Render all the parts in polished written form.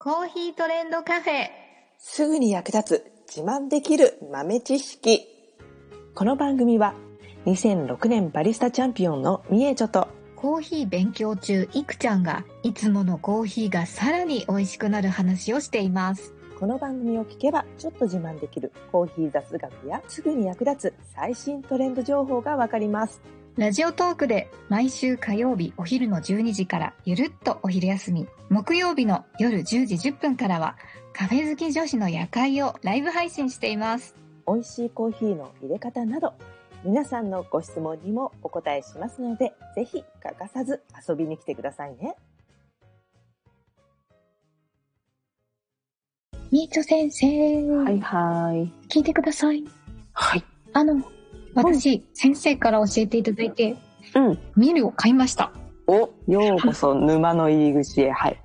コーヒートレンドカフェ、すぐに役立つ自慢できる豆知識。この番組は2006年バリスタチャンピオンのみえちょとコーヒー勉強中いくちゃんがいつものコーヒーがさらに美味しくなる話をしています。この番組を聞けばちょっと自慢できるコーヒー雑学やすぐに役立つ最新トレンド情報がわかります。ラジオトークで毎週火曜日お昼の12時からゆるっとお昼休み、木曜日の夜10時10分からはカフェ好き女子の夜会をライブ配信しています。美味しいコーヒーの入れ方など皆さんのご質問にもお答えしますので、ぜひ欠かさず遊びに来てくださいね。みえちょ先生、はいはい、聞いてください。はい、私、先生から教えていただいて、ミルを買いました。お、ようこそ沼の入り口へ。はい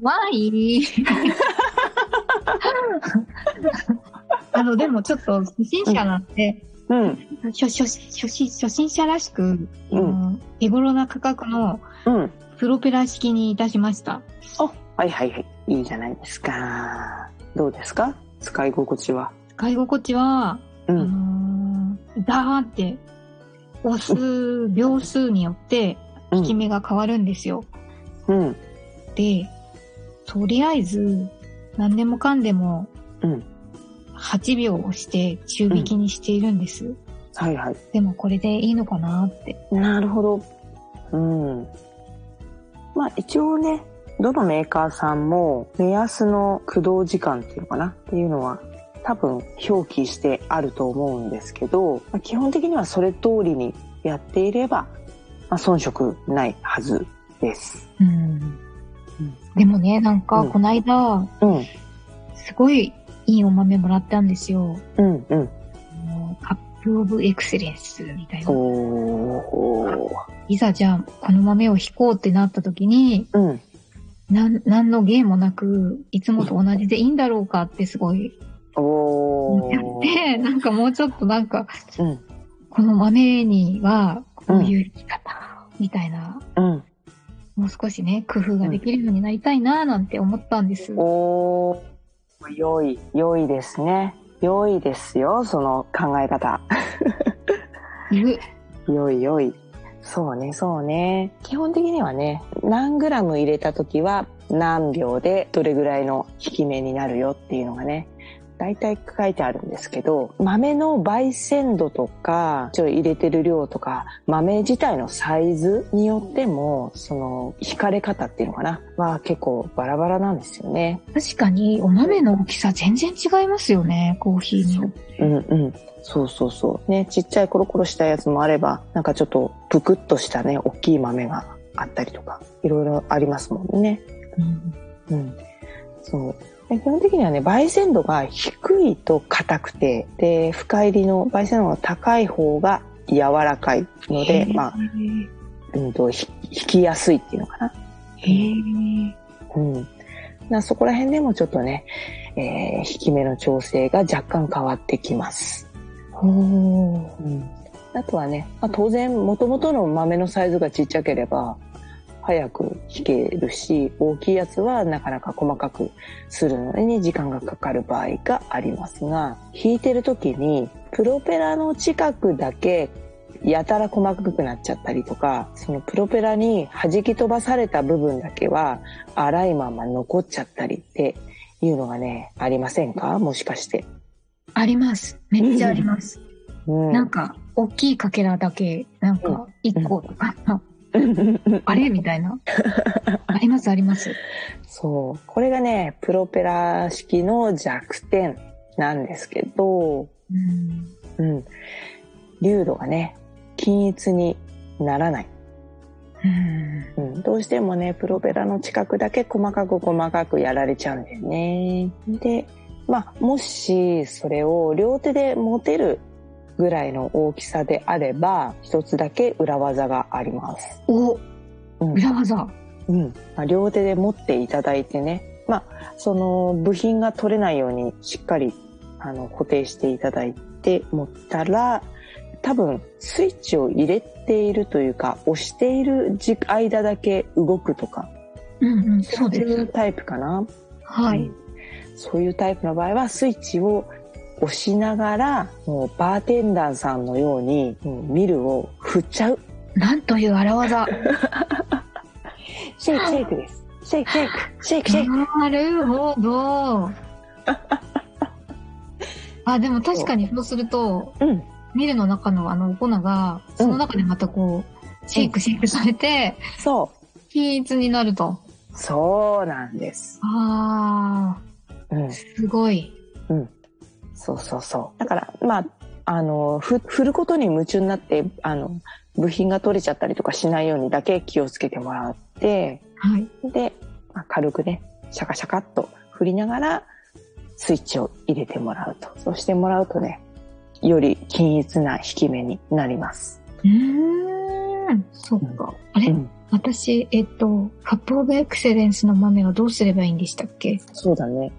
わいでもちょっと初心者なんで、初心者らしく、手頃な価格のプロペラ式にいたしました。あ、はいはいはい、いいじゃないですか。どうですか、使い心地は。使い心地は、ダーって押す秒数によって効き目が変わるんですよ。で、とりあえず何でもかんでも8秒押して中引きにしているんです。はいはい。でもこれでいいのかなって。なるほど。まあ一応ね、どのメーカーさんも目安の駆動時間っていうのかなっていうのは多分表記してあると思うんですけど、基本的にはそれ通りにやっていれば、遜色ないはずです。でもね、なんかこの間、すごいいいお豆もらったんですよ。カップオブエクセレンスみたいな。いざじゃあこの豆を引こうってなった時に、何の芸もなくいつもと同じでいいんだろうかってすごい思って、なんかもうちょっとなんか、この豆にはこういう生き方みたいな、もう少しね工夫ができるようになりたいななんて思ったんです。おー、良いですね。良いですよ、その考え方。良い。そうね。基本的にはね、何グラム入れた時は何秒でどれぐらいの引き目になるよっていうのがね、だいたい書いてあるんですけど、豆の焙煎度とか入れてる量とか豆自体のサイズによってもその引かれ方っていうのかなは結構バラバラなんですよね。確かにお豆の大きさ全然違いますよね、コーヒーの。そうね、ちっちゃいコロコロしたやつもあれば、なんかちょっとぷくっとしたね大きい豆があったりとかいろいろありますもんね。そう、基本的にはね、焙煎度が低いと硬くて、で、深入りの焙煎度が高い方が柔らかいので、引きやすいっていうのかな。そこら辺でもちょっとね、引き目の調整が若干変わってきます。あとはね、当然元々の豆のサイズがちっちゃければ、早く引けるし、大きいやつはなかなか細かくするのに時間がかかる場合がありますが、引いてる時にプロペラの近くだけやたら細かくなっちゃったりとか、そのプロペラに弾き飛ばされた部分だけは粗いまま残っちゃったりっていうのがね、ありませんか？もしかして。あります、めっちゃありますなんか大きいかけらだけなんか1個とかあれみたいなありますあります。そう、これがねプロペラ式の弱点なんですけど、粒度がね均一にならない、どうしてもねプロペラの近くだけ細かくやられちゃうんだよね。で、もしそれを両手で持てるぐらいの大きさであれば、一つだけ裏技があります。裏技。両手で持っていただいてね、その部品が取れないようにしっかり固定していただいて持ったら、多分スイッチを入れているというか押している間だけ動くとか、うんうん、そういうタイプかな。はい、うん、そういうタイプの場合はスイッチを押しながら、もうバーテンダーさんのようにミルを振っちゃう。なんという荒技。シェイクシェイクです。シェイクシェイクシェイクシェイク。なるほど。あ、でも確かにそうすると、うん、ミルの中のあの粉がその中でまたこう、うん、シェイクシェイクされて、うん、そう均一になると。そうなんです。ああ、うん、すごい。うん。そうそうそう。だから、まあ、振ることに夢中になって、部品が取れちゃったりとかしないようにだけ気をつけてもらって、はい、で、まあ、軽くね、シャカシャカっと振りながら、スイッチを入れてもらうと。そうしてもらうとね、より均一な引き目になります。そっか。あれ、うん、私、カップオブエクセレンスの豆はどうすればいいんでしたっけ？そうだね。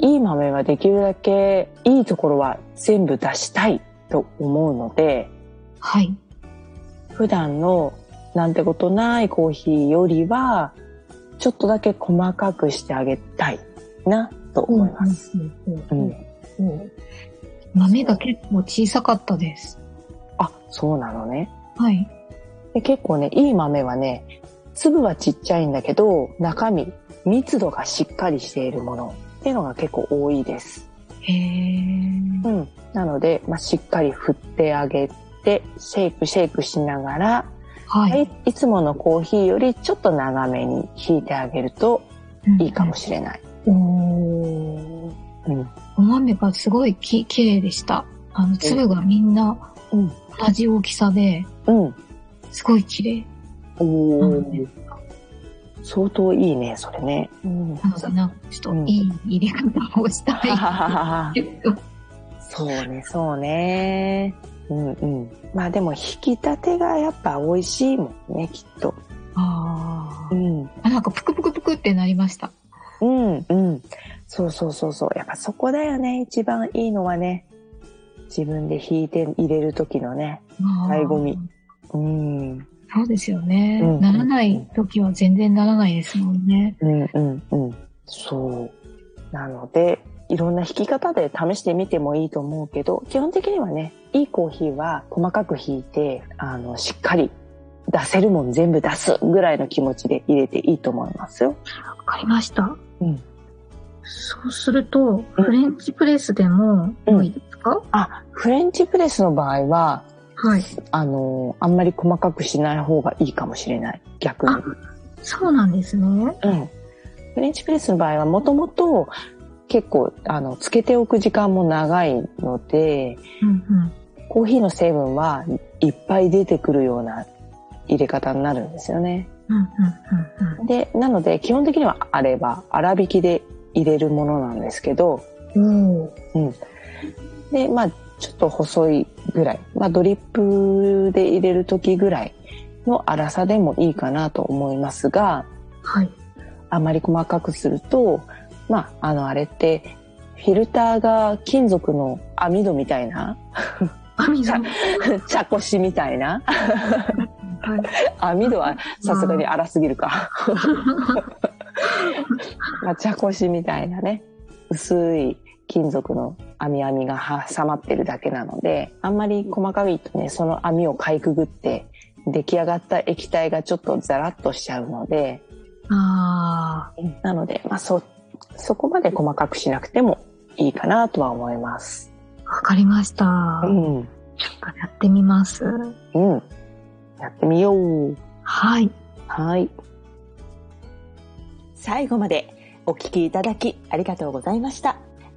いい豆はできるだけいいところは全部出したいと思うので、はい。普段のなんてことないコーヒーよりは、ちょっとだけ細かくしてあげたいなと思います。豆が結構小さかったです。あ、そうなのね。はい。で結構ね、いい豆はね、粒はちっちゃいんだけど、中身、密度がしっかりしているものっていうのが結構多いです。へー。うん。なので、まあ、しっかり振ってあげて、シェイクシェイクしながら、はい。いつものコーヒーよりちょっと長めに挽いてあげるといいかもしれない。うん。お豆がすごい綺麗でした。粒がみんな、うん、同じ大きさで、うん、すごい綺麗。相当いいね、それね。うん、なのでなんかちょっといい入れ方をしたい。うん、そうね、そうね。うんうん。まあでも引き立てがやっぱ美味しいもんね、きっと。ああ。うん。あ、なんかプクプクプクってなりました。うんうん。そうそうそうそう。やっぱそこだよね、一番いいのはね。自分で引いて入れる時のね、醍醐味。うん。そうですよね。うんうんうん、ならない時は全然ならないですもんね。うんうんうん。そう。なので、いろんな引き方で試してみてもいいと思うけど、基本的にはね、いいコーヒーは細かく引いて、しっかり出せるもん全部出すぐらいの気持ちで入れていいと思いますよ。わかりました。うん。そうすると、フレンチプレスでも良いですか？あ、フレンチプレスの場合は、はい、あんまり細かくしない方がいいかもしれない。逆に。あ、そうなんですね。うん。フレンチプレスの場合は、もともと結構、つけておく時間も長いので、うんうん、コーヒーの成分はいっぱい出てくるような入れ方になるんですよね。うんうんうんうん、で、なので、基本的にはあれば、粗挽きで入れるものなんですけど、うんうん、で、まあちょっと細いぐらい、まあドリップで入れる時ぐらいの粗さでもいいかなと思いますが、はい、あまり細かくすると、まああれってフィルターが金属の網戸みたいな、網戸茶こしみたいな、網戸はさすがに粗すぎるか。まあ、茶こしみたいなね、薄い金属の網が挟まってるだけなので、あんまり細かいとね、その網をかいくぐって出来上がった液体がちょっとザラッとしちゃうので、あー、なので、まあ、そこまで細かくしなくてもいいかなとは思います。わかりました。うん、ちょっとやってみます。うん、やってみよう。はいはい。最後までお聞きいただきありがとうございました。